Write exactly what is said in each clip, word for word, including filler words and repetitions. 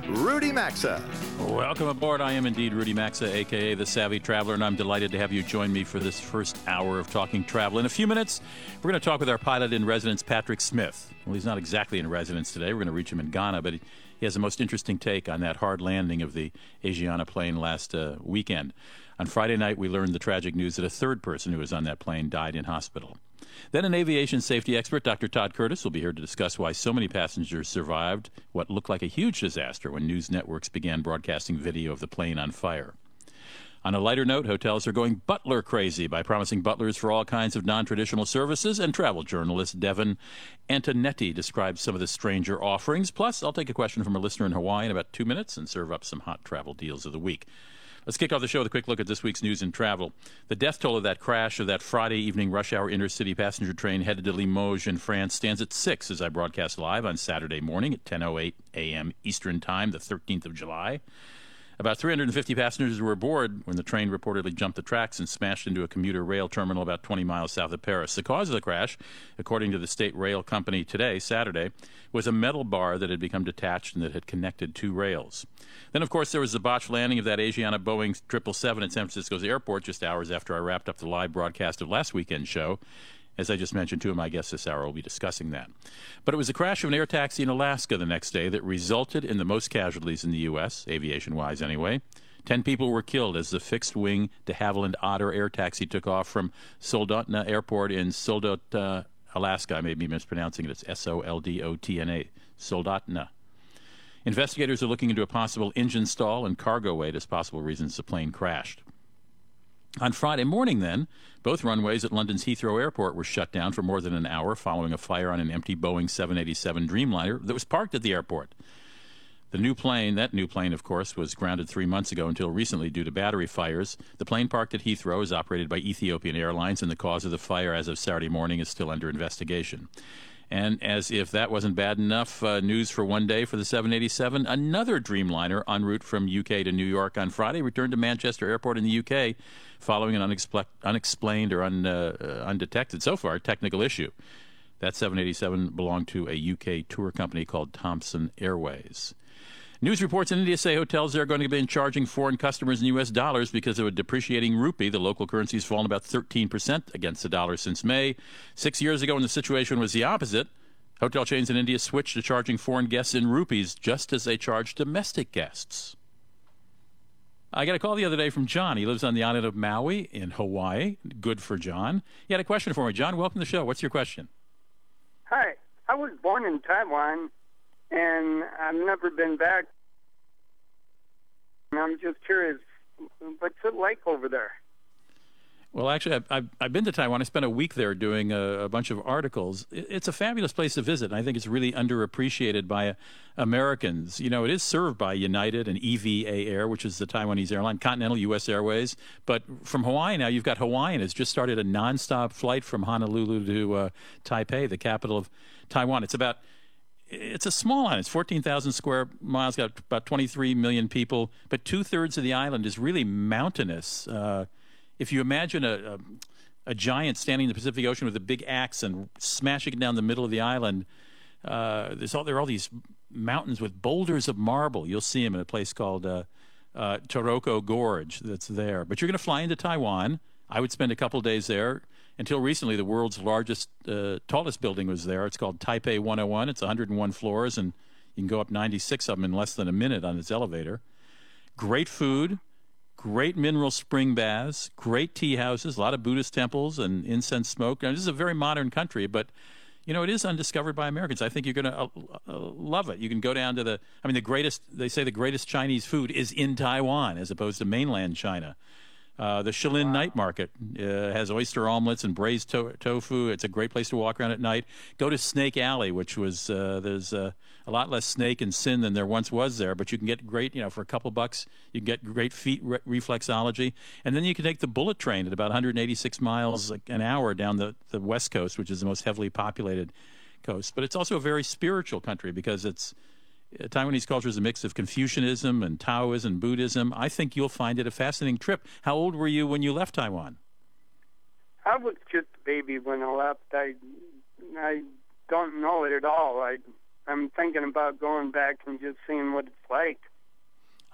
Rudy Maxa. Welcome aboard. I am indeed Rudy Maxa, a k a the Savvy Traveler, and I'm delighted to have you join me for this first hour of Talking Travel. In a few minutes, we're going to talk with our pilot in residence, Patrick Smith. Well, he's not exactly in residence today. We're going to reach him in Ghana, but he has the most interesting take on that hard landing of the Asiana plane last uh, weekend. On Friday night, we learned the tragic news that a third person who was on that plane died in hospital. Then an aviation safety expert, Doctor Todd Curtis, will be here to discuss why so many passengers survived what looked like a huge disaster when news networks began broadcasting video of the plane on fire. On a lighter note, hotels are going butler crazy by promising butlers for all kinds of non-traditional services, and travel journalist Devin Antonetti describes some of the stranger offerings. Plus, I'll take a question from a listener in Hawaii in about two minutes and serve up some hot travel deals of the week. Let's kick off the show with a quick look at this week's news and travel. The death toll of that crash of that Friday evening rush hour intercity passenger train headed to Limoges in France stands at six as I broadcast live on Saturday morning at ten oh eight a.m. Eastern Time, the thirteenth of July. About three hundred fifty passengers were aboard when the train reportedly jumped the tracks and smashed into a commuter rail terminal about twenty miles south of Paris. The cause of the crash, according to the state rail company today, Saturday, was a metal bar that had become detached and that had connected two rails. Then, of course, there was the botched landing of that Asiana Boeing seven seventy-seven at San Francisco's airport just hours after I wrapped up the live broadcast of last weekend's show. As I just mentioned, two of my guests this hour will be discussing that. But it was the crash of an air taxi in Alaska the next day that resulted in the most casualties in the U S, aviation-wise anyway. Ten people were killed as the fixed-wing de Havilland Otter air taxi took off from Soldotna Airport in Soldotna, Alaska. I may be mispronouncing it. It's S O L D O T N A, Soldotna. Investigators are looking into a possible engine stall and cargo weight as possible reasons the plane crashed. On Friday morning, then, both runways at London's Heathrow Airport were shut down for more than an hour following a fire on an empty Boeing seven eighty-seven Dreamliner that was parked at the airport. The new plane, that new plane, of course, was grounded three months ago until recently due to battery fires. The plane parked at Heathrow is operated by Ethiopian Airlines, and the cause of the fire as of Saturday morning is still under investigation. And as if that wasn't bad enough, uh, news for one day for the seven eighty-seven, another Dreamliner en route from U K to New York on Friday returned to Manchester Airport in the U K following an unexpl- unexplained or un, uh, uh, undetected, so far, technical issue. That seven eighty-seven belonged to a U K tour company called Thomson Airways. News reports in India say hotels there are going to begin charging foreign customers in U S dollars because of a depreciating rupee. The local currency has fallen about thirteen percent against the dollar since May. Six years ago, when the situation was the opposite, hotel chains in India switched to charging foreign guests in rupees just as they charge domestic guests. I got a call the other day from John. He lives on the island of Maui in Hawaii. Good for John. He had a question for me. John, welcome to the show. What's your question? Hi. I was born in Taiwan, and I've never been back. And I'm just curious, what's it like over there? Well, actually, I've, I've, I've been to Taiwan. I spent a week there doing a, a bunch of articles. It's a fabulous place to visit, and I think it's really underappreciated by uh, Americans. You know, it is served by United and E V A Air, which is the Taiwanese airline, Continental, U S. Airways. But from Hawaii now, you've got Hawaiian. It's just started a nonstop flight from Honolulu to uh, Taipei, the capital of Taiwan. It's about... It's a small island. It's fourteen thousand square miles, got about twenty-three million people, but two-thirds of the island is really mountainous. Uh, if you imagine a, a, a giant standing in the Pacific Ocean with a big axe and smashing it down the middle of the island, uh, there's all, there are all these mountains with boulders of marble. You'll see them in a place called uh, uh, Taroko Gorge that's there. But you're going to fly into Taiwan. I would spend a couple days there. Until recently, the world's largest, uh, tallest building was there. It's called Taipei one oh one. It's one hundred one floors, and you can go up ninety-six of them in less than a minute on its elevator. Great food, great mineral spring baths, great tea houses, a lot of Buddhist temples and incense smoke. Now, this is a very modern country, but, you know, it is undiscovered by Americans. I think you're going to uh, uh, love it. You can go down to the, I mean, the greatest, they say the greatest Chinese food is in Taiwan as opposed to mainland China. Uh, the Shilin wow. Night Market uh, has oyster omelets and braised to- tofu. It's a great place to walk around at night. Go to Snake Alley, which was uh, there's uh, a lot less snake and sin than there once was there, but you can get great, you know, for a couple bucks, you can get great feet re- reflexology. And then you can take the bullet train at about one hundred eighty-six miles an hour down the, the West Coast, which is the most heavily populated coast. But it's also a very spiritual country because it's Taiwanese culture is a mix of Confucianism and Taoism, Buddhism. I think you'll find it a fascinating trip. How old were you when you left Taiwan? I was just a baby when I left. I, I don't know it at all. I, I'm thinking about going back and just seeing what it's like.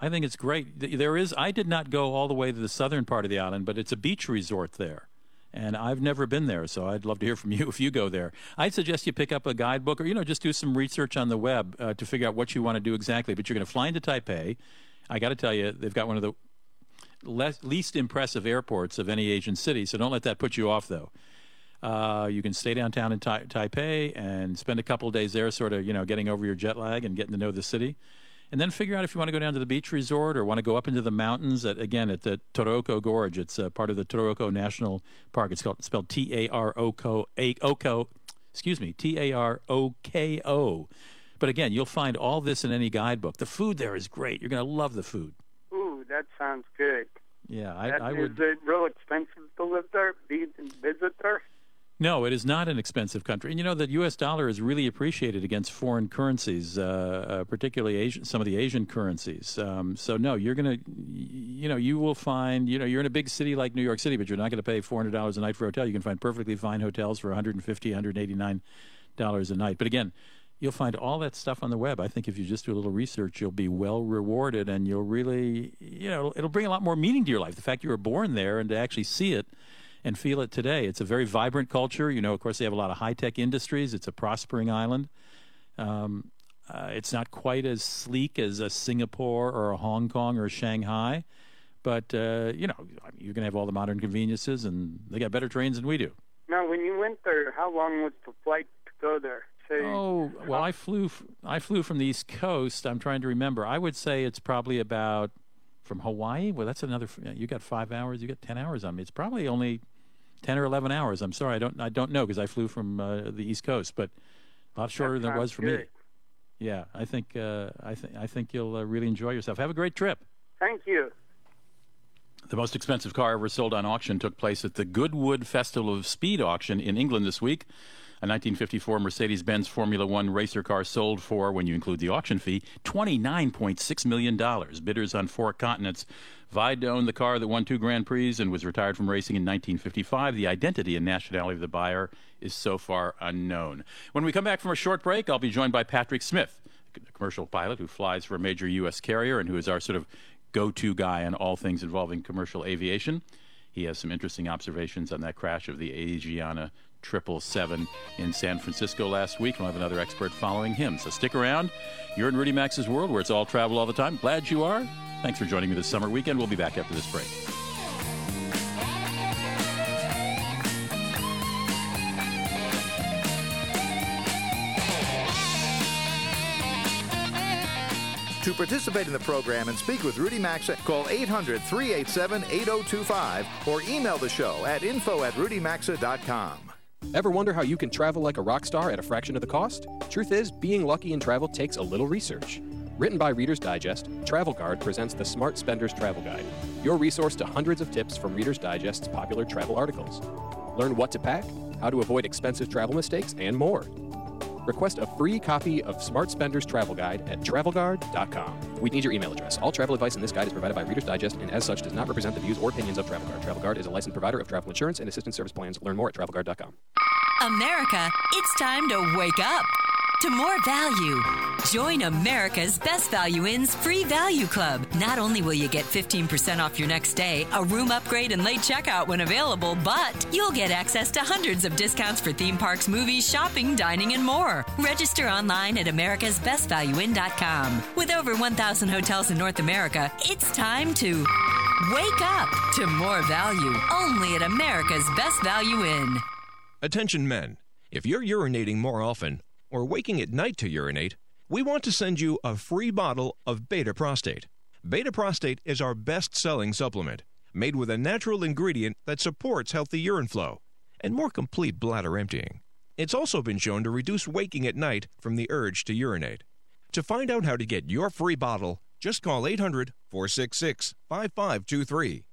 I think it's great. There is. I did not go all the way to the southern part of the island, but it's a beach resort there. And I've never been there, so I'd love to hear from you if you go there. I'd suggest you pick up a guidebook or, you know, just do some research on the web uh, to figure out what you want to do exactly. But you're going to fly into Taipei. I got to tell you, they've got one of the less, least impressive airports of any Asian city, so don't let that put you off, though. Uh, you can stay downtown in Ta- Taipei and spend a couple of days there sort of, you know, getting over your jet lag and getting to know the city. And then figure out if you want to go down to the beach resort or want to go up into the mountains, at, again, at the Taroko Gorge. It's uh, part of the Taroko National Park. It's called, spelled T A R O K O, excuse me, T A R O K O. But again, you'll find all this in any guidebook. The food there is great. You're going to love the food. Ooh, that sounds good. Yeah, I, that, I would. Is it real expensive to live there, visit there? No, it is not an expensive country. And you know, the U S dollar is really appreciated against foreign currencies, uh, uh, particularly Asian, some of the Asian currencies. Um, so, no, you're going to, you know, you will find, you know, you're in a big city like New York City, but you're not going to pay four hundred dollars a night for a hotel. You can find perfectly fine hotels for one hundred fifty dollars, one hundred eighty-nine dollars a night. But again, you'll find all that stuff on the web. I think if you just do a little research, you'll be well rewarded and you'll really, you know, it'll bring a lot more meaning to your life. The fact you were born there and to actually see it and feel it today. It's a very vibrant culture. You know, of course, they have a lot of high-tech industries. It's a prospering island. Um, uh, it's not quite as sleek as a Singapore or a Hong Kong or a Shanghai, but, uh, you know, you're going to have all the modern conveniences, and they got better trains than we do. Now, when you went there, how long was the flight to go there? So oh, well, I flew, f- I flew from the East Coast. I'm trying to remember. I would say it's probably about... From Hawaii? Well, that's another. You got five hours. You got ten hours on me. It's probably only ten or eleven hours. I'm sorry, I don't. I don't know because I flew from uh, the East Coast, but a lot shorter than it was for me. Yeah, I think. Uh, I think. I think you'll uh, really enjoy yourself. Have a great trip. Thank you. The most expensive car ever sold on auction took place at the Goodwood Festival of Speed auction in England this week. A nineteen fifty-four Mercedes-Benz Formula One racer car sold for, when you include the auction fee, twenty-nine point six million dollars. Bidders on four continents vied to own the car that won two Grand Prix and was retired from racing in nineteen fifty-five. The identity and nationality of the buyer is so far unknown. When we come back from a short break, I'll be joined by Patrick Smith, a commercial pilot who flies for a major U S carrier and who is our sort of go-to guy on all things involving commercial aviation. He has some interesting observations on that crash of the Asiana triple seven in San Francisco last week. We'll have another expert following him. So stick around. You're in Rudy Maxa's world where it's all travel all the time. Glad you are. Thanks for joining me this summer weekend. We'll be back after this break. To participate in the program and speak with Rudy Maxa, call eight hundred, three eight seven, eight oh two five or email the show at info at rudy maxa dot com. Ever wonder how you can travel like a rock star at a fraction of the cost? Truth is, being lucky in travel takes a little research. Written by Reader's Digest, Travel Guard presents the Smart Spender's Travel Guide, your resource to hundreds of tips from Reader's Digest's popular travel articles. Learn what to pack, how to avoid expensive travel mistakes, and more. Request a free copy of Smart Spender's Travel Guide at travel guard dot com. We need your email address. All travel advice in this guide is provided by Reader's Digest and as such does not represent the views or opinions of Travel Guard. Travel Guard is a licensed provider of travel insurance and assistance service plans. Learn more at travel guard dot com. America, it's time to wake up to more value. Join America's Best Value Inn's free value club. Not only will you get fifteen percent off your next stay, a room upgrade and late checkout when available, but you'll get access to hundreds of discounts for theme parks, movies, shopping, dining, and more. Register online at americas best value inn dot com. With over one thousand hotels in North America, it's time to wake up to more value. Only at America's Best Value Inn. Attention men, if you're urinating more often or waking at night to urinate, we want to send you a free bottle of Beta Prostate. Beta Prostate is our best-selling supplement. made with a natural ingredient that supports healthy urine flow and more complete bladder emptying. It's also been shown to reduce waking at night from the urge to urinate. To find out how to get your free bottle, just call eight hundred, four six six, five five two three.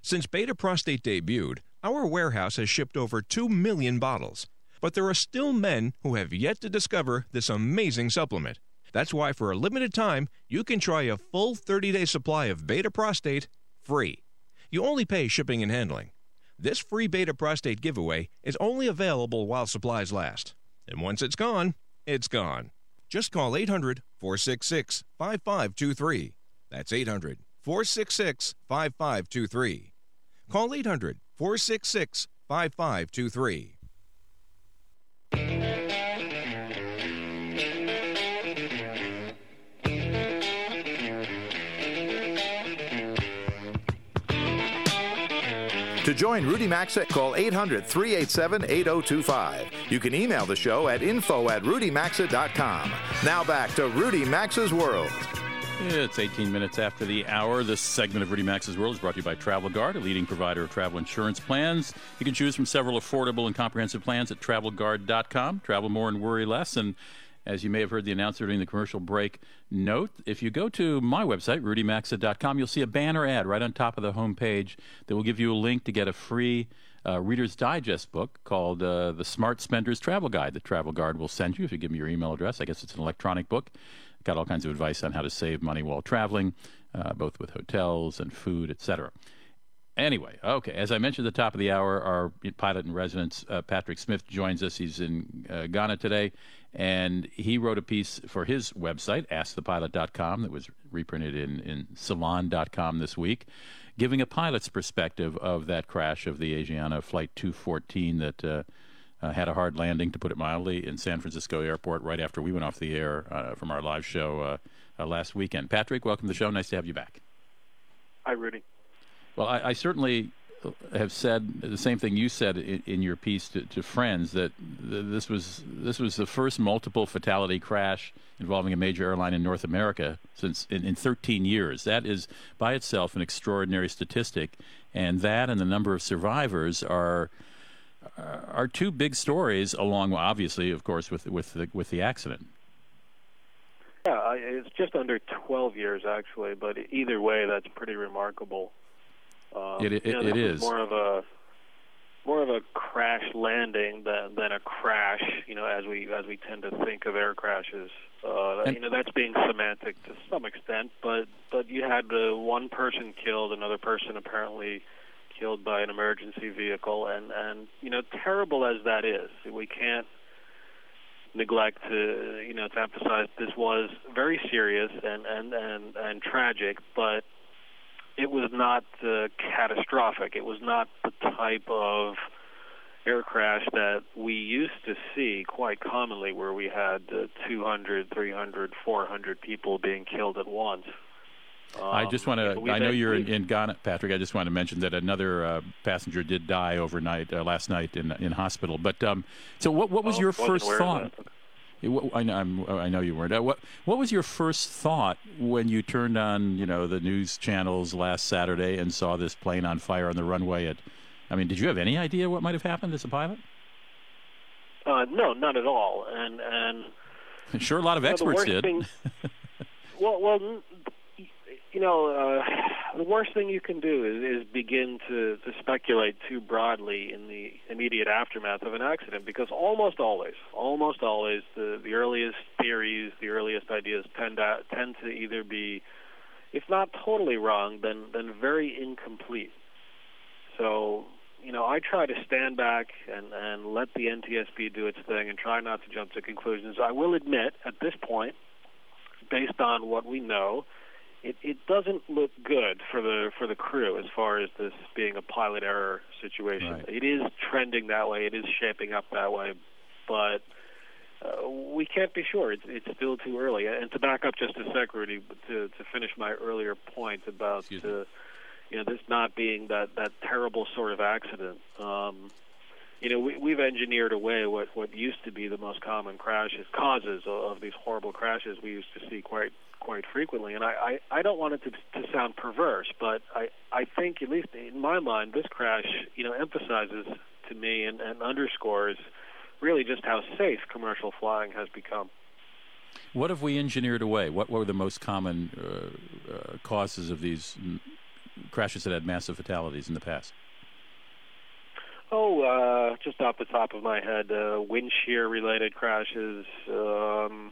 Since Beta Prostate debuted, our warehouse has shipped over two million bottles, but there are still men who have yet to discover this amazing supplement. That's why for a limited time, you can try a full thirty-day supply of Beta Prostate free. You only pay shipping and handling. This free Beta Prostate giveaway is only available while supplies last. And once it's gone, it's gone. Just call eight hundred, four six six, five five two three. That's eight hundred, four six six, five five two three. Call eight hundred, four six six, five five two three. To join Rudy Maxa, call eight hundred, three eight seven, eight oh two five. You can email the show at info at rudy maxa dot com. Now back to Rudy Maxa's World. It's eighteen minutes after the hour. This segment of Rudy Maxa's World is brought to you by Travel Guard, a leading provider of travel insurance plans. You can choose from several affordable and comprehensive plans at travel guard dot com. Travel more and worry less. And as you may have heard the announcer during the commercial break note, if you go to my website, rudy maxa dot com, you'll see a banner ad right on top of the homepage that will give you a link to get a free uh, Reader's Digest book called uh, The Smart Spender's Travel Guide that Travel Guard will send you if you give them your email address. I guess it's an electronic book. Got all kinds of advice on how to save money while traveling, uh, both with hotels and food, et cetera. Anyway, okay, as I mentioned at the top of the hour, our pilot in residence, uh, Patrick Smith, joins us. He's in uh, Ghana today, and he wrote a piece for his website, ask the pilot dot com, that was reprinted in, in salon dot com this week, giving a pilot's perspective of that crash of the Asiana Flight two fourteen that uh, uh, had a hard landing, to put it mildly, in San Francisco Airport right after we went off the air uh, from our live show uh, uh, last weekend. Patrick, welcome to the show. Nice to have you back. Hi, Rudy. Well, I, I certainly have said the same thing you said in, in your piece to, to friends, that th- this was this was the first multiple fatality crash involving a major airline in North America since in, in thirteen years. That is by itself an extraordinary statistic, and that and the number of survivors are are two big stories, along obviously, of course, with with the, with the accident. Yeah, it's just under twelve years actually, but either way, that's pretty remarkable. Um, it it, you know, it is more of a more of a crash landing than, than a crash. You know, as we as we tend to think of air crashes, uh, and, you know, that's being semantic to some extent. But but you had uh, one person killed, another person apparently killed by an emergency vehicle, and, and you know, terrible as that is, we can't neglect to you know to emphasize this was very serious and and and, and tragic, but it was not uh, catastrophic. It was not the type of air crash that we used to see quite commonly, where we had uh, two hundred, three hundred, four hundred people being killed at once. Um, I just want to, I know you're in, in Ghana, Patrick. I just want to mention that another uh, passenger did die overnight, uh, last night in in hospital. But um, so what, what was oh, your first thought? I know, I'm, I know you weren't. What, what was your first thought when you turned on, you know, the news channels last Saturday and saw this plane on fire on the runway? At, I mean, did you have any idea what might have happened as a pilot? Uh, no, not at all. And and I'm sure a lot of experts did. Thing, well, well, you know, uh, the worst thing you can do is, is begin to, to speculate too broadly in the immediate aftermath of an accident, because almost always, almost always, the, the earliest theories, the earliest ideas tend to, tend to either be, if not totally wrong, then, then very incomplete. So, you know, I try to stand back and, and let the N T S B do its thing and try not to jump to conclusions. I will admit, at this point, based on what we know, It, it doesn't look good for the for the crew as far as this being a pilot error situation. Right. It is trending that way. It is shaping up that way, but uh, we can't be sure. It's, it's still too early. And to back up just a sec, Rudy, to, to finish my earlier point about uh, you know this not being that, that terrible sort of accident. Um, you know, we, we've engineered away what, what used to be the most common crashes, causes of, of these horrible crashes we used to see quite quite frequently. And I, I, I don't want it to, to sound perverse, but I, I think, at least in my mind, this crash, you know, emphasizes to me and, and underscores really just how safe commercial flying has become. What have we engineered away? What were the most common uh, uh, causes of these m- crashes that had massive fatalities in the past? Oh, uh, just off the top of my head, uh, wind shear-related crashes, um,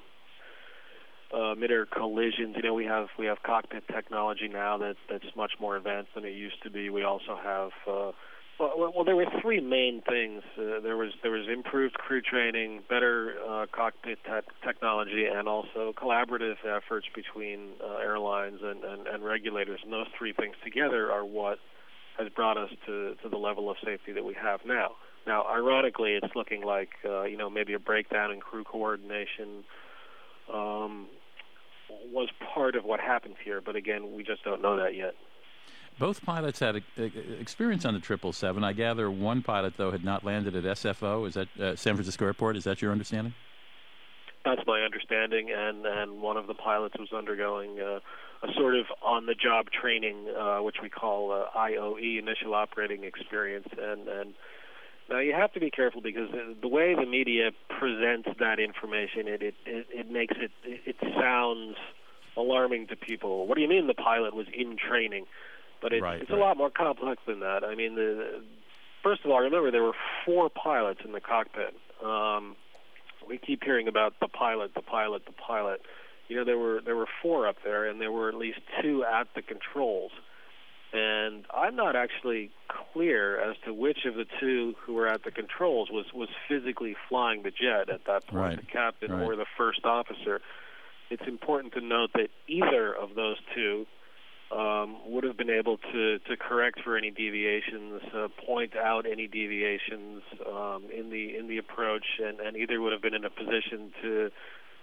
uh, mid-air collisions. You know, we have we have cockpit technology now that, that's much more advanced than it used to be. We also have uh, well, well, there were three main things. Uh, there was there was improved crew training, better uh, cockpit te- technology, and also collaborative efforts between uh, airlines and, and, and regulators. And those three things together are what has brought us to, to the level of safety that we have now. Now, ironically, it's looking like, uh, you know, maybe a breakdown in crew coordination um, was part of what happened here, but again, we just don't know that yet. Both pilots had a, a, experience on the triple seven. I gather one pilot, though, had not landed at S F O, is that uh, San Francisco Airport, is that your understanding? That's my understanding, and, and one of the pilots was undergoing uh, a sort of on-the-job training, uh, which we call uh, I O E, Initial Operating Experience. And, and now you have to be careful because the way the media presents that information, it it, it, it makes it, it sounds alarming to people. What do you mean the pilot was in training? But it, right, it's right. a lot more complex than that. I mean, the, first of all, remember there were four pilots in the cockpit. Um We keep hearing about the pilot, the pilot, the pilot. You know, there were there were four up there, and there were at least two at the controls. And I'm not actually clear as to which of the two who were at the controls was, was physically flying the jet at that point, right. the captain right. or the first officer. It's important to note that either of those two um, would have been able to, to correct for any deviations, uh, point out any deviations um, in the in the approach, and, and either would have been in a position to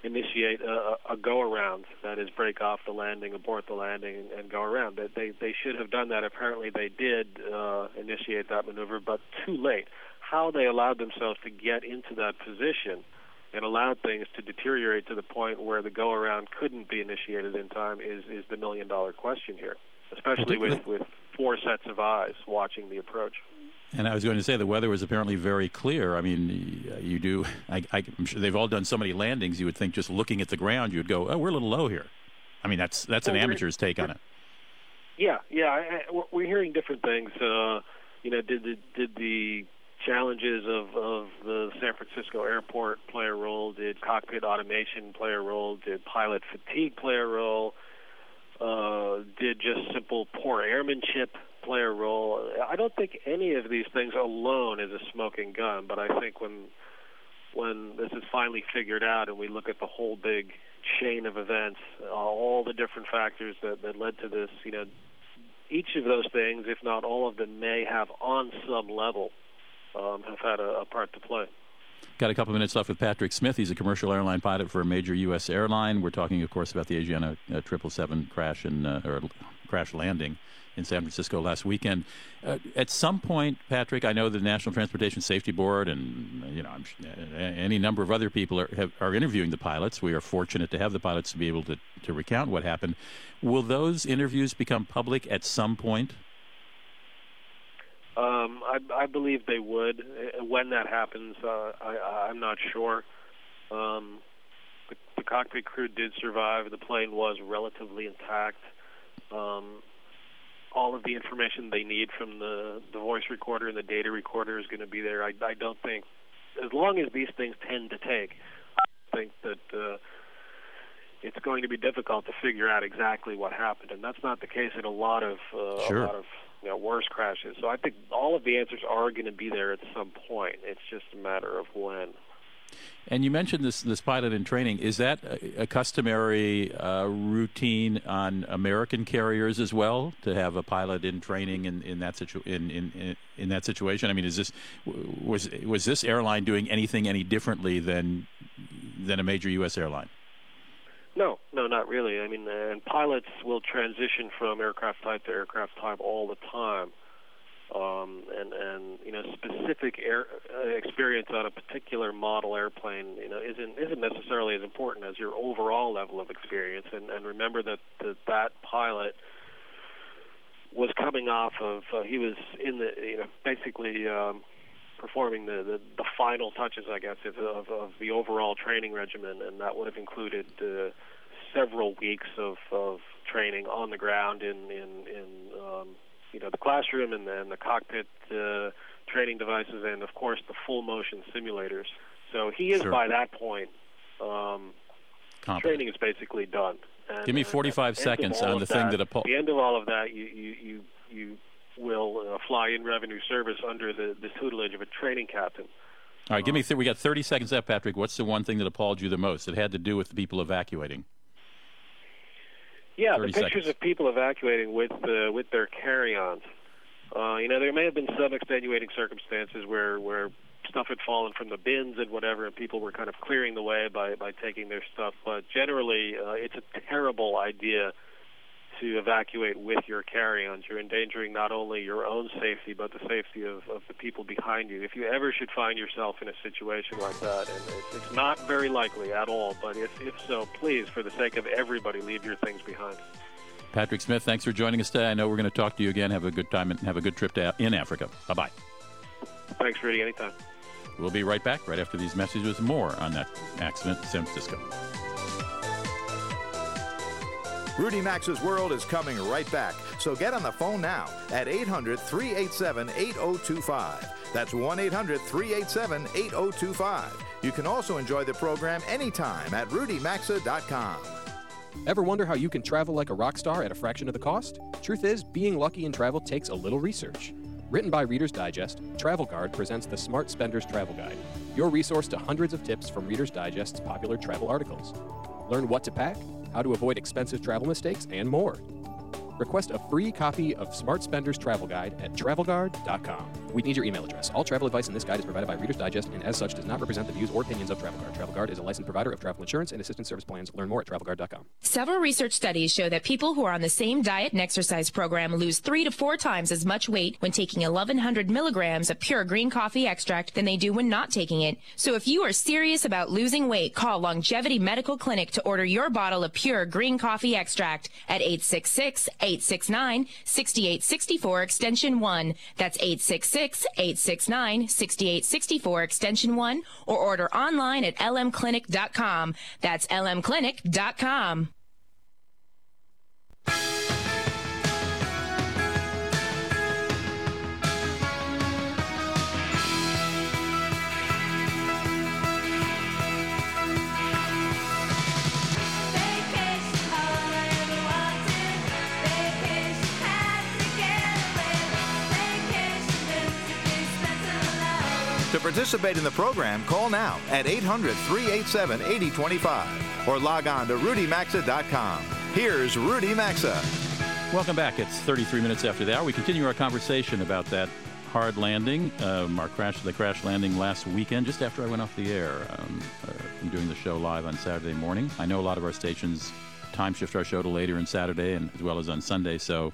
initiate a, a go-around, that is, break off the landing, abort the landing, and, and go around. They, they they should have done that. Apparently they did uh, initiate that maneuver, but too late. How they allowed themselves to get into that position and allowed things to deteriorate to the point where the go-around couldn't be initiated in time is, is the million-dollar question here, especially with, with four sets of eyes watching the approach. And I was going to say the weather was apparently very clear. I mean, you do, I, I'm sure they've all done so many landings, you would think just looking at the ground, you would go, oh, we're a little low here. I mean, that's that's well, an amateur's take on it. Yeah, yeah, I, I, we're hearing different things. Uh, you know, did the, did the... challenges of, of the San Francisco airport play a role? Did cockpit automation play a role? Did pilot fatigue play a role? Uh, did just simple poor airmanship play a role? I don't think any of these things alone is a smoking gun, but I think when when this is finally figured out and we look at the whole big chain of events, all the different factors that, that led to this, you know, each of those things, if not all of them, may have on some level Um, have had a, a part to play. Got a couple minutes left with Patrick Smith. He's a commercial airline pilot for a major U S airline. We're talking, of course, about the Asiana uh, triple seven crash and uh, or crash landing in San Francisco last weekend. Uh, at some point, Patrick, I know the National Transportation Safety Board and you know I'm, any number of other people are have, are interviewing the pilots. We are fortunate to have the pilots to be able to, to recount what happened. Will those interviews become public at some point? Um, I, I believe they would. When that happens, uh, I, I'm not sure. Um, the, the cockpit crew did survive. The plane was relatively intact. Um, all of the information they need from the, the voice recorder and the data recorder is going to be there. I, I don't think, as long as these things tend to take, I think that uh, it's going to be difficult to figure out exactly what happened. And that's not the case in a lot of uh, sure. a lot of. You know, worse crashes. So I think all of the answers are going to be there at some point. It's just a matter of when. And you mentioned this this pilot in training. Is that a, a customary uh, routine on American carriers as well to have a pilot in training in, in that situ in, in, in, in that situation? I mean, is this was was this airline doing anything any differently than than a major U S airline? No, no, not really. I mean, and pilots will transition from aircraft type to aircraft type all the time. um, and, and you know, specific air uh, experience on a particular model airplane, you know, isn't isn't necessarily as important as your overall level of experience. And, and remember that, that that pilot was coming off of uh, he was in the you know basically. Um, performing the, the, the final touches, I guess, of, of, of the overall training regimen, and that would have included uh, several weeks of, of training on the ground in in, in um, you know the classroom and then the cockpit uh, training devices, and of course the full motion simulators. So he is sure. by that point, um, training is basically done. And, give me forty-five seconds on the that, thing that a po- the end of all of that, you you you. you will uh, fly in revenue service under the, the tutelage of a training captain. All right, give me. Th- we got thirty seconds left, Patrick. What's the one thing that appalled you the most? It had to do with the people evacuating. Yeah, the pictures seconds. of people evacuating with uh, with their carry-ons. Uh, you know, there may have been some extenuating circumstances where, where stuff had fallen from the bins and whatever, and people were kind of clearing the way by, by taking their stuff. But generally, uh, it's a terrible idea to evacuate with your carry-ons. You're endangering not only your own safety, but the safety of, of the people behind you. If you ever should find yourself in a situation like that, and it's, it's not very likely at all, but if, if so, please, for the sake of everybody, leave your things behind. Patrick Smith, thanks for joining us today. I know we're going to talk to you again. Have a good time and have a good trip to, in Africa. Bye-bye. Thanks, Rudy. Anytime. We'll be right back right after these messages, more on that accident in San Francisco. Rudy Maxa's World is coming right back, so get on the phone now at eight hundred, three eight seven, eight oh two five. That's one eight hundred, three eight seven, eight oh two five. You can also enjoy the program anytime at rudy maxa dot com. Ever wonder how you can travel like a rock star at a fraction of the cost? Truth is, being lucky in travel takes a little research. Written by Reader's Digest, Travel Guard presents the Smart Spender's Travel Guide, your resource to hundreds of tips from Reader's Digest's popular travel articles. Learn what to pack, how to avoid expensive travel mistakes, and more. Request a free copy of Smart Spender's Travel Guide at travel guard dot com. We need your email address. All travel advice in this guide is provided by Reader's Digest and as such does not represent the views or opinions of Travel Guard. Travel Guard is a licensed provider of travel insurance and assistance service plans. Learn more at travel guard dot com. Several research studies show that people who are on the same diet and exercise program lose three to four times as much weight when taking eleven hundred milligrams of pure green coffee extract than they do when not taking it. So if you are serious about losing weight, call Longevity Medical Clinic to order your bottle of pure green coffee extract at eight six six, eight six nine, six eight six four extension one. That's eight six six, eight six nine, six eight six four extension one, or order online at l m clinic dot com. That's l m clinic dot com. To participate in the program, call now at eight hundred, three eight seven, eight oh two five or log on to rudy maxa dot com. Here's Rudy Maxa. Welcome back. It's thirty-three minutes after the hour. We continue our conversation about that hard landing, um, our crash, the crash landing last weekend, just after I went off the air. Um, uh, I'm doing the show live on Saturday morning. I know a lot of our stations time shift our show to later on Saturday and as well as on Sunday, so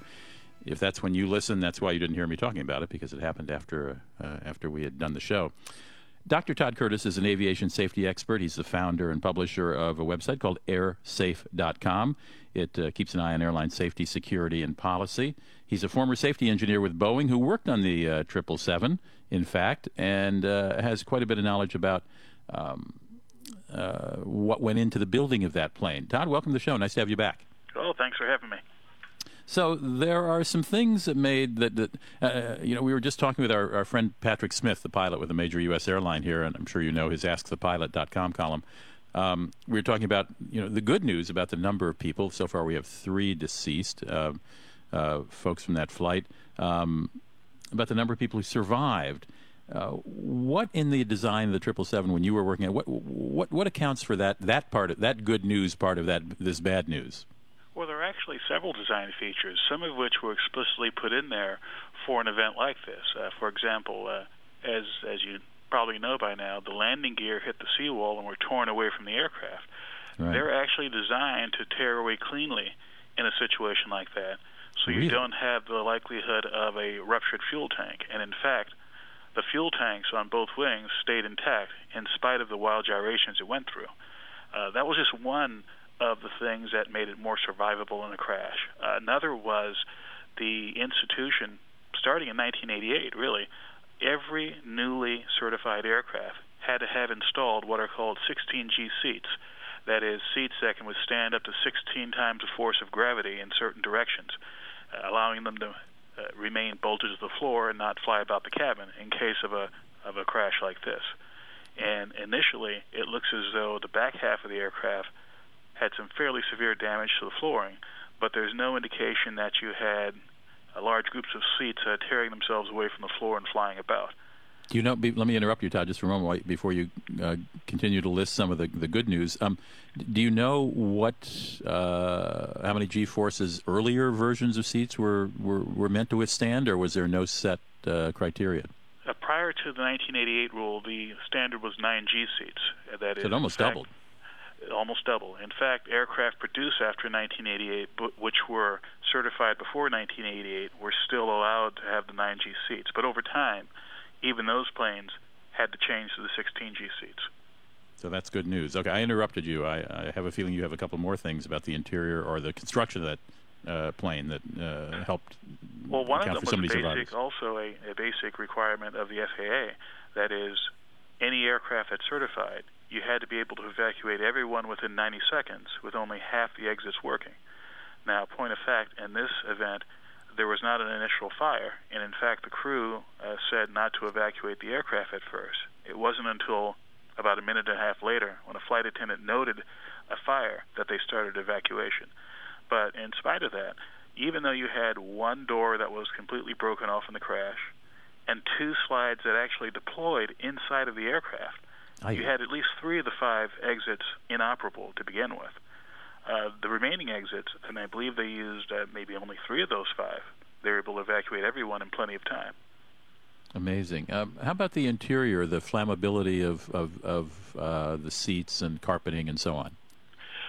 if that's when you listen, that's why you didn't hear me talking about it, because it happened after uh, after we had done the show. Doctor Todd Curtis is an aviation safety expert. He's the founder and publisher of a website called air safe dot com. It uh, keeps an eye on airline safety, security, and policy. He's a former safety engineer with Boeing who worked on the uh, triple seven, in fact, and uh, has quite a bit of knowledge about um, uh, what went into the building of that plane. Todd, welcome to the show. Nice to have you back. Oh, thanks for having me. So there are some things that made that, that uh, you know, we were just talking with our, our friend Patrick Smith, the pilot with a major U S airline here, and I'm sure you know his ask the pilot dot com column. Um, we were talking about, you know, the good news about the number of people. So far we have three deceased uh, uh, folks from that flight, um, about the number of people who survived. Uh, what in the design of the triple seven when you were working on, what, what, what accounts for that, that part, of, that good news part of that this bad news? Well, there are actually several design features, some of which were explicitly put in there for an event like this. Uh, for example, uh, as as you probably know by now, the landing gear hit the seawall and were torn away from the aircraft. Right. They're actually designed to tear away cleanly in a situation like that. So you really? don't have the likelihood of a ruptured fuel tank. And in fact, the fuel tanks on both wings stayed intact in spite of the wild gyrations it went through. Uh, that was just one of the things that made it more survivable in a crash. Uh, another was the institution, starting in nineteen eighty-eight, really, every newly certified aircraft had to have installed what are called sixteen G seats. That is, seats that can withstand up to sixteen times the force of gravity in certain directions, uh, allowing them to uh, remain bolted to the floor and not fly about the cabin in case of a of a crash like this. And initially, it looks as though the back half of the aircraft had some fairly severe damage to the flooring, but there's no indication that you had uh, large groups of seats uh, tearing themselves away from the floor and flying about. You know, be, let me interrupt you, Todd, just for a moment before you uh, continue to list some of the, the good news. Um, do you know what, uh, how many G-forces earlier versions of seats were, were, were meant to withstand, or was there no set uh, criteria? Uh, prior to the nineteen eighty-eight rule, the standard was nine G seats. That so is, it almost fact, doubled. Almost double. In fact, aircraft produced after nineteen eighty-eight, but which were certified before nineteen eighty-eight, were still allowed to have the nine G seats. But over time, even those planes had to change to the sixteen G seats. So that's good news. Okay, I interrupted you. I, I have a feeling you have a couple more things about the interior or the construction of that uh, plane that uh, helped. Well, one of them was basic, survivors. also a, a basic requirement of the F A A. That is, any aircraft that's certified, you had to be able to evacuate everyone within ninety seconds with only half the exits working. Now, point of fact, in this event, there was not an initial fire, and in fact the crew uh, said not to evacuate the aircraft at first. It wasn't until about a minute and a half later, when a flight attendant noted a fire, that they started evacuation. But in spite of that, even though you had one door that was completely broken off in the crash, and two slides that actually deployed inside of the aircraft, I you know. had at least three of the five exits inoperable to begin with. Uh, the remaining exits, and I believe they used uh, maybe only three of those five, they were able to evacuate everyone in plenty of time. Amazing. Um, how about the interior, the flammability of, of, of uh, the seats and carpeting and so on?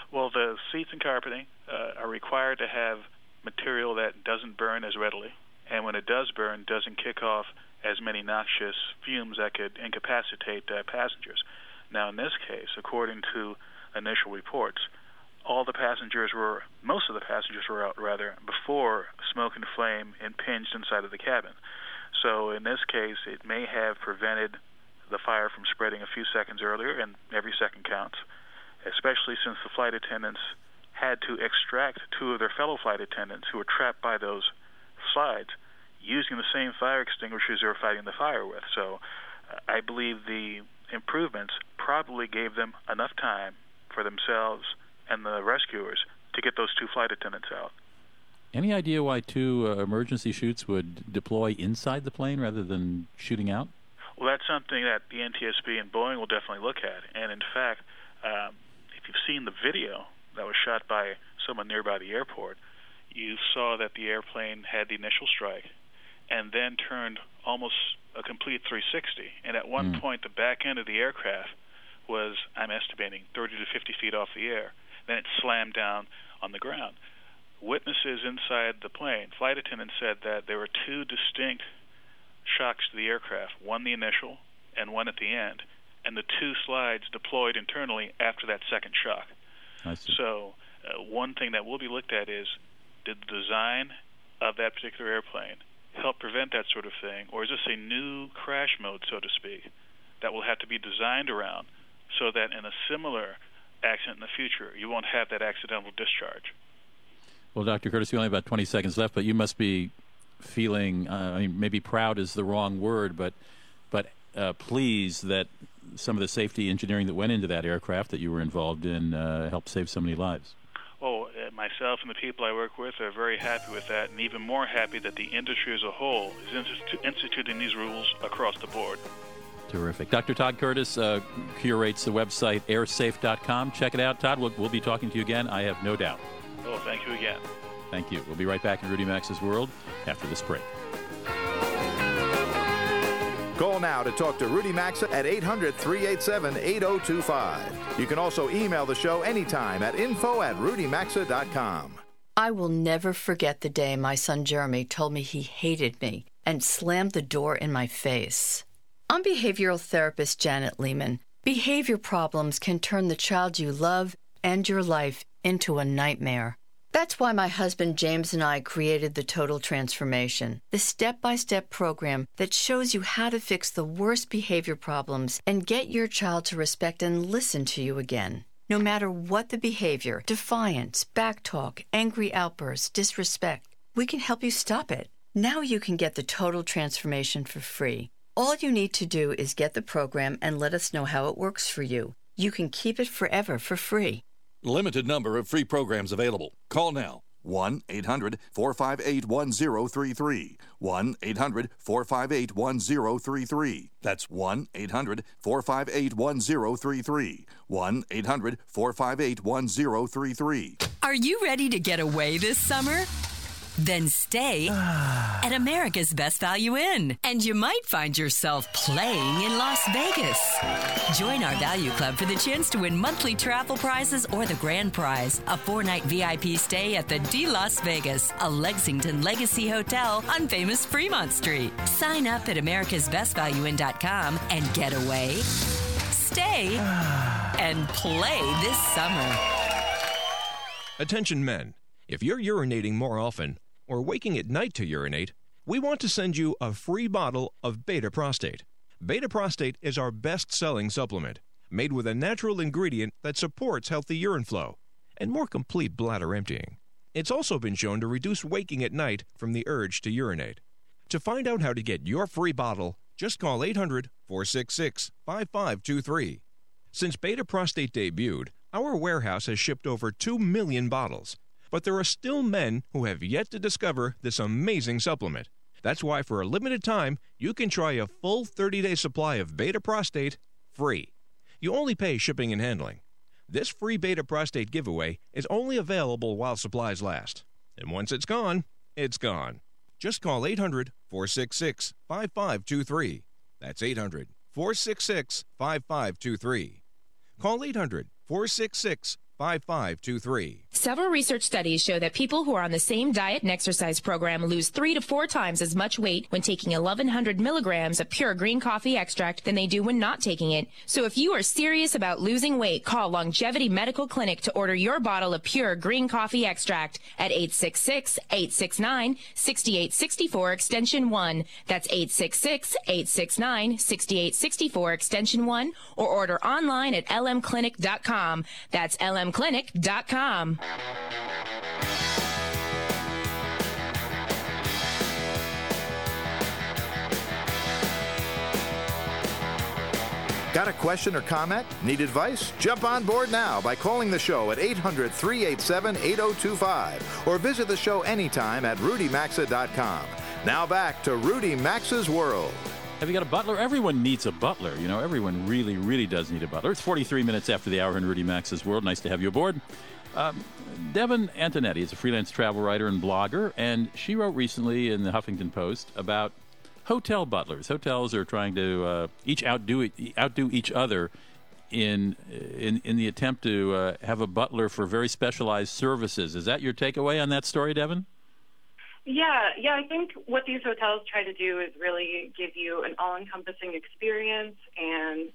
Well, the seats and carpeting uh, are required to have material that doesn't burn as readily, and when it does burn, doesn't kick off as many noxious fumes that could incapacitate uh, passengers. Now, in this case, according to initial reports, all the passengers were, most of the passengers were out, rather, before smoke and flame impinged inside of the cabin. So in this case, it may have prevented the fire from spreading a few seconds earlier, and every second counts, especially since the flight attendants had to extract two of their fellow flight attendants who were trapped by those slides using the same fire extinguishers they were fighting the fire with. So uh, I believe the improvements probably gave them enough time for themselves and the rescuers to get those two flight attendants out. Any idea why two uh, emergency chutes would deploy inside the plane rather than shooting out? Well, that's something that the N T S B and Boeing will definitely look at. And in fact, um, if you've seen the video that was shot by someone nearby the airport, you saw that the airplane had the initial strike and then turned almost a complete three sixty. And at one mm. point, the back end of the aircraft was, I'm estimating, thirty to fifty feet off the air. Then it slammed down on the ground. Witnesses inside the plane, flight attendants, said that there were two distinct shocks to the aircraft, one the initial and one at the end, and the two slides deployed internally after that second shock. I see. So uh, one thing that will be looked at is, did the design of that particular airplane help prevent that sort of thing, or is this a new crash mode, so to speak, that will have to be designed around so that in a similar accident in the future, you won't have that accidental discharge? Well, Doctor Curtis, you only have about twenty seconds left, but you must be feeling, uh, I mean, maybe proud is the wrong word, but but uh, pleased that some of the safety engineering that went into that aircraft that you were involved in uh, helped save so many lives. Oh, myself and the people I work with are very happy with that, and even more happy that the industry as a whole is institu- instituting these rules across the board. Terrific. Doctor Todd Curtis uh, curates the website air safe dot com. Check it out, Todd. We'll, we'll be talking to you again, I have no doubt. Oh, thank you again. Thank you. We'll be right back in Rudy Maxa's World after this break. Call now to talk to Rudy Maxa at eight hundred, three eight seven, eight oh two five. You can also email the show anytime at info at rudy maxa dot com. I will never forget the day my son Jeremy told me he hated me and slammed the door in my face. I'm behavioral therapist Janet Lehman. Behavior problems can turn the child you love and your life into a nightmare. That's why my husband James and I created the Total Transformation, the step-by-step program that shows you how to fix the worst behavior problems and get your child to respect and listen to you again. No matter what the behavior, defiance, backtalk, angry outbursts, disrespect, we can help you stop it. Now you can get the Total Transformation for free. All you need to do is get the program and let us know how it works for you. You can keep it forever for free. Limited number of free programs available. Call now. one eight hundred four five eight one zero three three. one eight hundred four five eight one zero three three. That's one eight hundred four five eight one zero three three. one eight hundred four five eight one zero three three. Are you ready to get away this summer? Then stay at America's Best Value Inn, and you might find yourself playing in Las Vegas. Join our Value Club for the chance to win monthly travel prizes or the grand prize, a four-night V I P stay at the de Las Vegas, a Lexington Legacy Hotel on famous Fremont Street. Sign up at americas best value inn dot com and get away, stay, and play this summer. Attention men, if you're urinating more often, or waking at night to urinate, we want to send you a free bottle of Beta Prostate. Beta Prostate is our best-selling supplement, made with a natural ingredient that supports healthy urine flow and more complete bladder emptying. It's also been shown to reduce waking at night from the urge to urinate. To find out how to get your free bottle, just call eight hundred four six six five five two three. Since Beta Prostate debuted, our warehouse has shipped over two million bottles, but there are still men who have yet to discover this amazing supplement. That's why for a limited time, you can try a full thirty-day supply of Beta Prostate free. You only pay shipping and handling. This free Beta Prostate giveaway is only available while supplies last. And once it's gone, it's gone. Just call eight hundred four six six five five two three. That's eight hundred four six six five five two three. Call eight hundred four six six five five two three. five five two three. Several research studies show that people who are on the same diet and exercise program lose three to four times as much weight when taking eleven hundred milligrams of pure green coffee extract than they do when not taking it. So if you are serious about losing weight, call Longevity Medical Clinic to order your bottle of pure green coffee extract at eight six six eight six nine six eight six four extension one. That's eight six six eight six nine six eight six four extension one, or order online at l m clinic dot com. That's L M Clinic dot com. clinic dot com. Got a question or comment? Need advice? Jump on board now by calling the show at eight hundred three eight seven eight zero two five or visit the show anytime at rudy maxa dot com. Now back to Rudy Maxa's World. Have you got a butler? Everyone needs a butler. You know, everyone really, really does need a butler. It's forty-three minutes after the hour in Rudy Maxa's World. Nice to have you aboard. Um, Devin Antonetti is a freelance travel writer and blogger, and she wrote recently in the Huffington Post about hotel butlers. Hotels are trying to uh, each outdo outdo each other in in, in the attempt to uh, have a butler for very specialized services. Is that your takeaway on that story, Devin? Yeah, yeah, I think what these hotels try to do is really give you an all-encompassing experience and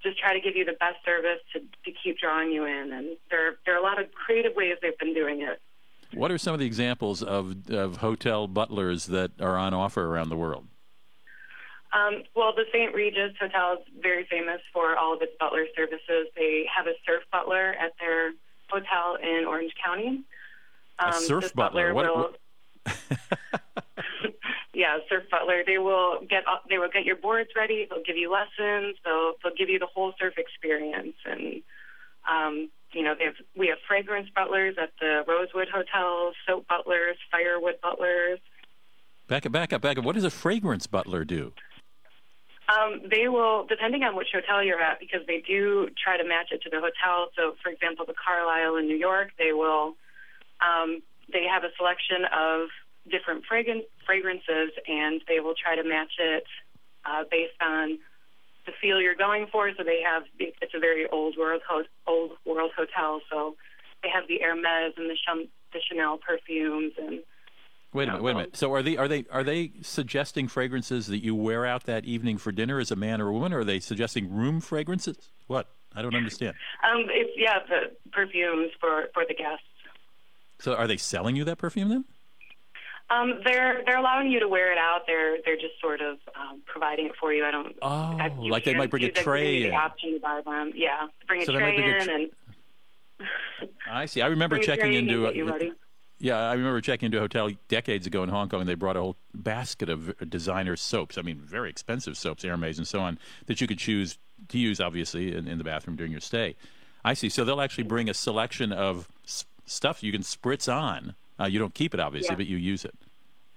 just try to give you the best service to, to keep drawing you in. And there, there are a lot of creative ways they've been doing it. What are some of the examples of, of hotel butlers that are on offer around the world? Um, well, the Saint Regis Hotel is very famous for all of its butler services. They have a surf butler at their hotel in Orange County. Um, a surf butler? butler what? Will, what? Yeah, surf butler. They will get they will get your boards ready. They'll give you lessons. They'll they'll give you the whole surf experience. And um, you know, they have we have fragrance butlers at the Rosewood hotels, soap butlers, firewood butlers. Back up, back up, back up. What does a fragrance butler do? Um, they will, depending on which hotel you're at, because they do try to match it to the hotel. So, for example, the Carlisle in New York, they will. Um, They have a selection of different fragrance, fragrances, and they will try to match it uh, based on the feel you're going for. So they have, it's a very old world, ho- old world hotel. So they have the Hermes and the, Cham- the Chanel perfumes and. Wait a minute. Wait a minute. So are they are they are they suggesting fragrances that you wear out that evening for dinner as a man or a woman? Or are they suggesting room fragrances? What? I don't understand. um, it's yeah, the perfumes for, for the guests. So are they selling you that perfume then? Um, they're they're allowing you to wear it out. They're they're just sort of um, providing it for you. I don't. Oh, I, like they might bring a tray in. The option to buy them. Yeah, bring a so tray in tra- and. I see. I remember checking into. A, yeah, I remember checking into a hotel decades ago in Hong Kong. And they brought a whole basket of designer soaps. I mean, very expensive soaps, Hermes and so on, that you could choose to use, obviously, in, in the bathroom during your stay. I see. So they'll actually bring a selection of sp- stuff you can spritz on. Uh, you don't keep it, obviously, yeah. but you use it.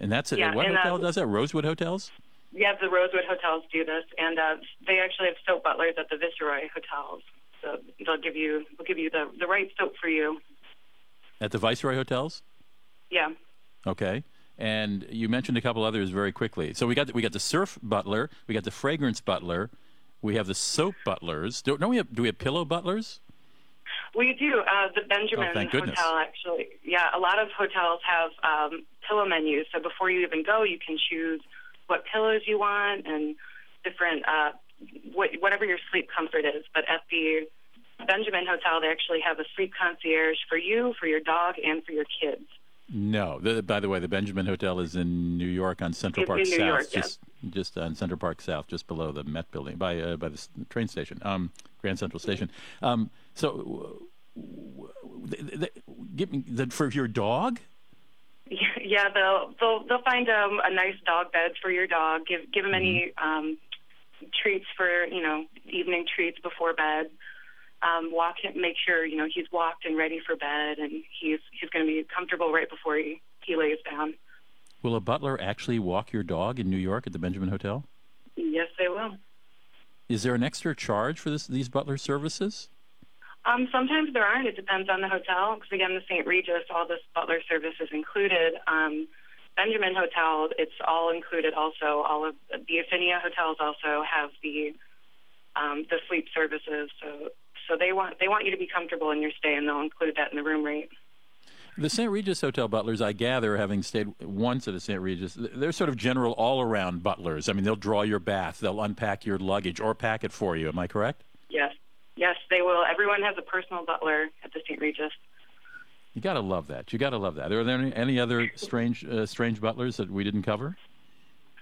And that's it. Yeah, what and, hotel uh, does that? Rosewood hotels? Yeah, the Rosewood hotels do this. And uh, they actually have soap butlers at the Viceroy hotels. So they'll give you they'll give you the, the right soap for you. At the Viceroy hotels? Yeah. Okay. And you mentioned a couple others very quickly. So we got the, we got the surf butler. We got the fragrance butler. We have the soap butlers. Do, don't we have, do we have pillow butlers? We do. Uh, the Benjamin oh, Hotel, actually. Yeah, a lot of hotels have um, pillow menus. So before you even go, you can choose what pillows you want and different, uh, what, whatever your sleep comfort is. But at the Benjamin Hotel, they actually have a sleep concierge for you, for your dog, and for your kids. No. The, by the way, the Benjamin Hotel is in New York on Central Park South. York, just, yeah. just on Central Park South, just below the Met building, by uh, by the train station, um, Grand Central Station. Um, so, w- w- th- th- give me the, for your dog? Yeah, they'll they'll, they'll find um, a nice dog bed for your dog. Give give them any mm-hmm. um, treats for you know evening treats before bed. Um, walk him, make sure, you know, he's walked and ready for bed and he's he's going to be comfortable right before he, he lays down. Will a butler actually walk your dog in New York at the Benjamin Hotel? Yes, they will. Is there an extra charge for this, these butler services? Um, sometimes there aren't. It depends on the hotel. Because, again, the Saint Regis, all this butler service is included. Um, Benjamin Hotel, it's all included also. All of the Asiana hotels also have the um, the sleep services, so... So they want they want you to be comfortable in your stay, and they'll include that in the room rate. The Saint Regis Hotel butlers, I gather, having stayed once at a Saint Regis, they're sort of general all-around butlers. I mean, they'll draw your bath, they'll unpack your luggage, or pack it for you. Am I correct? Yes. Yes, they will. Everyone has a personal butler at the Saint Regis. You got to love that. You got to love that. Are there any, any other strange uh, strange butlers that we didn't cover?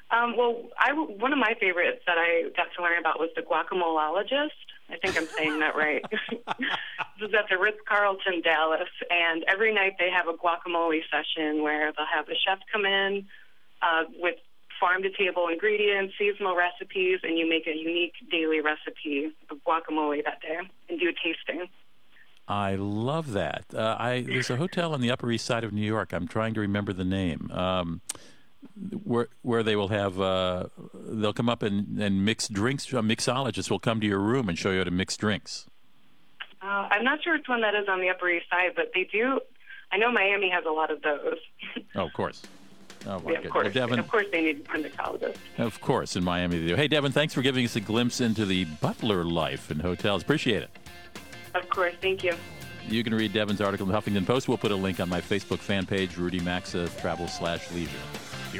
Um, well, I, one of my favorites that I got to learn about was the guacamoleologist. I think I'm saying that right. This is at the Ritz-Carlton, Dallas, and every night they have a guacamole session where they'll have a chef come in uh, with farm-to-table ingredients, seasonal recipes, and you make a unique daily recipe of guacamole that day and do a tasting. I love that. Uh, I there's a hotel on the Upper East Side of New York. I'm trying to remember the name. Um, Where where they will have, uh, they'll come up and, and mix drinks. A mixologist will come to your room and show you how to mix drinks. Uh, I'm not sure which one that is on the Upper East Side, but they do. I know Miami has a lot of those. Oh, of course. Oh, my yeah, of, course. Well, Devin, of course they need a mixologist. Of course, in Miami they do. Hey, Devin, thanks for giving us a glimpse into the butler life in hotels. Appreciate it. Of course. Thank you. You can read Devin's article in the Huffington Post. We'll put a link on my Facebook fan page, Rudy Maxa Travel slash Leisure. Be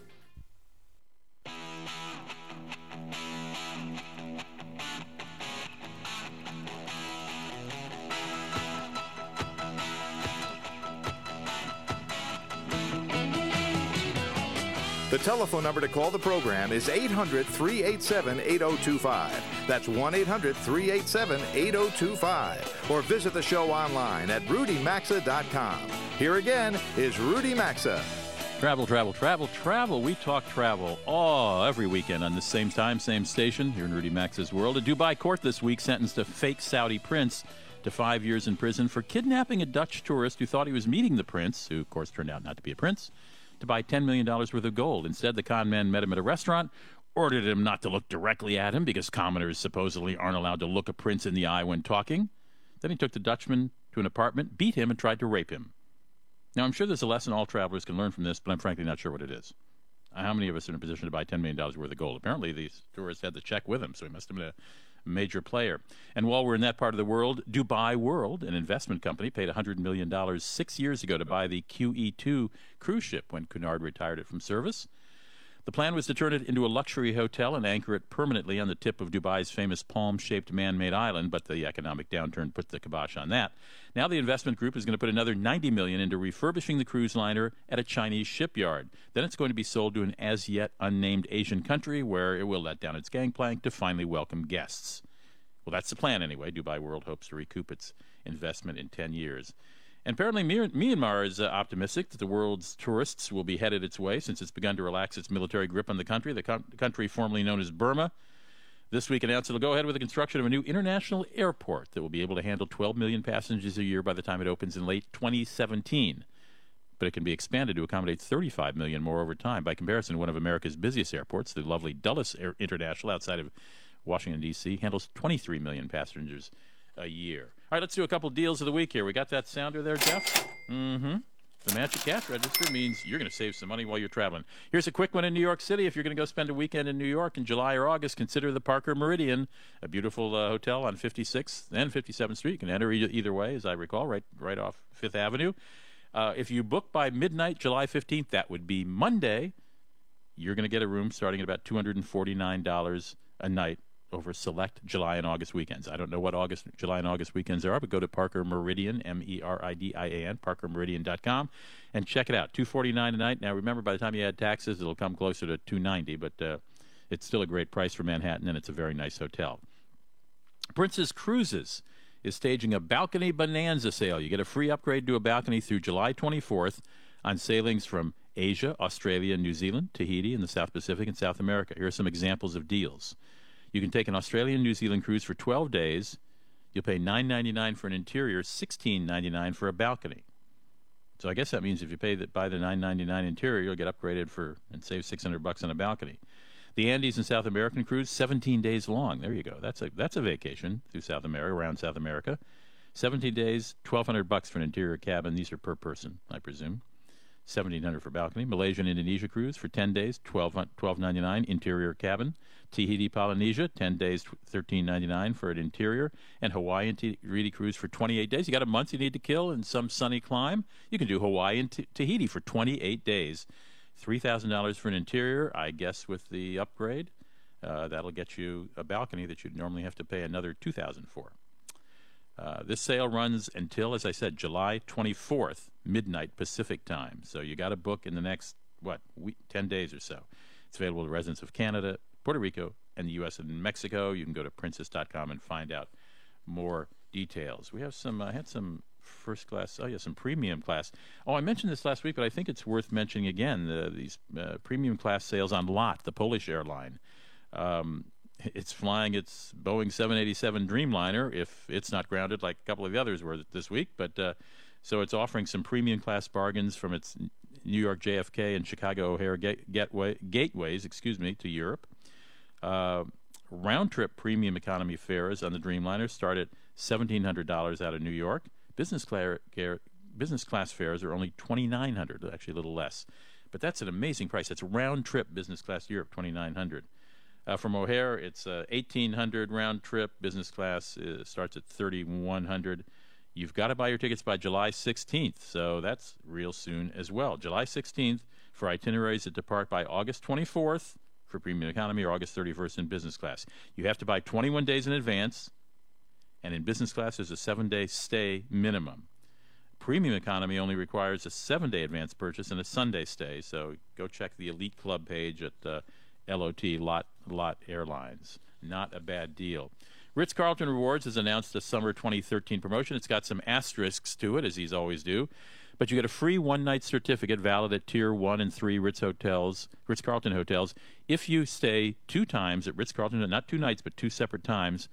The telephone number to call the program is eight hundred, three eight seven, eight oh two five. That's one eight hundred, three eight seven, eight oh two five. Or visit the show online at rudy maxa dot com. Here again is Rudy Maxa. Travel, travel, travel, travel. We talk travel all every weekend on the same time, same station here in Rudy Maxa's World. A Dubai court this week sentenced a fake Saudi prince to five years in prison for kidnapping a Dutch tourist who thought he was meeting the prince, who, of course, turned out not to be a prince, to buy ten million dollars worth of gold. Instead, the con man met him at a restaurant, ordered him not to look directly at him because commoners supposedly aren't allowed to look a prince in the eye when talking. Then he took the Dutchman to an apartment, beat him, and tried to rape him. Now, I'm sure there's a lesson all travelers can learn from this, but I'm frankly not sure what it is. How many of us are in a position to buy ten million dollars worth of gold? Apparently, these tourists had the check with them, so he must have been a major player. And while we're in that part of the world, Dubai World, an investment company, paid one hundred million dollars six years ago to buy the Q E two cruise ship when Cunard retired it from service. The plan was to turn it into a luxury hotel and anchor it permanently on the tip of Dubai's famous palm-shaped man-made island, but the economic downturn put the kibosh on that. Now the investment group is going to put another ninety million dollars into refurbishing the cruise liner at a Chinese shipyard. Then it's going to be sold to an as-yet unnamed Asian country where it will let down its gangplank to finally welcome guests. Well, that's the plan anyway. Dubai World hopes to recoup its investment in ten years. And apparently Myanmar is uh, optimistic that the world's tourists will be headed its way since it's begun to relax its military grip on the country, the co- country formerly known as Burma. This week announced it'll go ahead with the construction of a new international airport that will be able to handle twelve million passengers a year by the time it opens in late twenty seventeen. But it can be expanded to accommodate thirty-five million more over time. By comparison, one of America's busiest airports, the lovely Dulles Air International outside of Washington, D C, handles twenty-three million passengers a year. All right, let's do a couple deals of the week here. We got that sounder there, Jeff? Mm-hmm. The Magic Cash Register means you're going to save some money while you're traveling. Here's a quick one in New York City. If you're going to go spend a weekend in New York in July or August, consider the Parker Meridian, a beautiful uh, hotel on fifty-sixth and fifty-seventh Street. You can enter e- either way, as I recall, right, right off Fifth Avenue. Uh, if you book by midnight, July fifteenth, that would be Monday, you're going to get a room starting at about two hundred forty-nine dollars a night over select July and August weekends. I don't know what August, July and August weekends are, but go to Parker Meridian, M E R I D I A N, parker meridian dot com, and check it out. two hundred forty-nine dollars a night. Now, remember, by the time you add taxes, it'll come closer to two hundred ninety dollars, but uh, it's still a great price for Manhattan, and it's a very nice hotel. Princess Cruises is staging a balcony bonanza sale. You get a free upgrade to a balcony through July twenty-fourth on sailings from Asia, Australia, New Zealand, Tahiti, and the South Pacific and South America. Here are some examples of deals. You can take an Australian New Zealand cruise for twelve days. You'll pay nine ninety-nine for an interior, sixteen ninety-nine for a balcony. So I guess that means if you pay that by the nine ninety-nine interior, you'll get upgraded for and save six hundred bucks on a balcony. The Andes and South American cruise, seventeen days long. There you go. That's a that's a vacation through South America, around South America. seventeen days, twelve hundred bucks for an interior cabin. These are per person, I presume. seventeen hundred dollars for balcony. Malaysian Indonesia cruise for ten days, twelve ninety-nine interior cabin. Tahiti Polynesia, ten days, thirteen ninety-nine for an interior. And Hawaiian Tahiti cruise for twenty-eight days. You got a month you need to kill and some sunny climb. You can do Hawaiian t- Tahiti for twenty-eight days, three thousand dollars for an interior. I guess with the upgrade, uh, that'll get you a balcony that you'd normally have to pay another two thousand dollars for. Uh, this sale runs until, as I said, July twenty-fourth, midnight Pacific time. So you got to book in the next, what, week, ten days or so. It's available to residents of Canada, Puerto Rico, and the U S and Mexico. You can go to princess dot com and find out more details. We have some, I uh, had some first class, oh yeah, some premium class. Oh, I mentioned this last week, but I think it's worth mentioning again, the, these uh, premium class sales on L O T, the Polish airline. Um It's flying its Boeing seven eighty-seven Dreamliner, if it's not grounded like a couple of the others were this week. But uh, so it's offering some premium class bargains from its New York J F K and Chicago O'Hare get- getway- gateways, excuse me, to Europe. Uh, round trip premium economy fares on the Dreamliner start at seventeen hundred dollars out of New York. Business, cl- care- business class fares are only twenty-nine hundred dollars, actually a little less. But that's an amazing price. That's round trip business class to Europe, twenty-nine hundred dollars. Uh, from O'Hare, it's uh, eighteen hundred dollars round trip. Business class uh, starts at thirty-one hundred dollars. You've got to buy your tickets by July sixteenth, so that's real soon as well. July sixteenth for itineraries that depart by August twenty-fourth for premium economy or August thirty-first in business class. You have to buy twenty-one days in advance, and in business class, there's a seven-day stay minimum. Premium economy only requires a seven-day advance purchase and a Sunday stay, so go check the Elite Club page at uh, L O T, Lot, Lot Airlines. Not a bad deal. Ritz-Carlton Rewards has announced a summer twenty thirteen promotion. It's got some asterisks to it, as these always do. But you get a free one-night certificate valid at Tier one and three Ritz hotels, Ritz-Carlton hotels if you stay two times at Ritz-Carlton, not two nights, but two separate times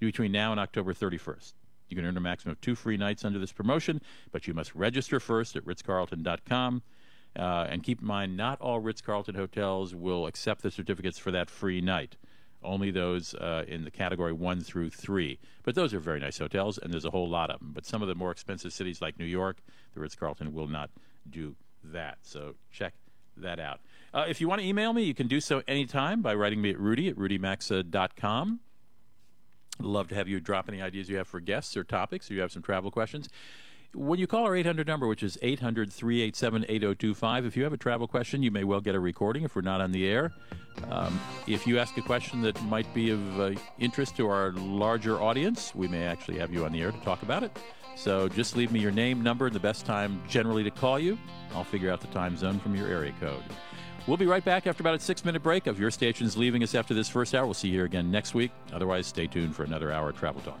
between now and October thirty-first. You can earn a maximum of two free nights under this promotion, but you must register first at ritz carlton dot com. Uh, and keep in mind, not all Ritz-Carlton hotels will accept the certificates for that free night. Only those uh, in the category one through three. But those are very nice hotels, and there's a whole lot of them. But some of the more expensive cities like New York, the Ritz-Carlton will not do that. So check that out. Uh, if you want to email me, you can do so anytime by writing me at Rudy at rudy maxa dot com. Love to have you drop any ideas you have for guests or topics, or you have some travel questions. When you call our eight hundred number, which is eight hundred, three eight seven, eight oh two five, if you have a travel question, you may well get a recording if we're not on the air. Um, if you ask a question that might be of uh, interest to our larger audience, we may actually have you on the air to talk about it. So just leave me your name, number, and the best time generally to call you. I'll figure out the time zone from your area code. We'll be right back after about a six-minute break of your stations leaving us after this first hour. We'll see you here again next week. Otherwise, stay tuned for another hour of Travel Talk.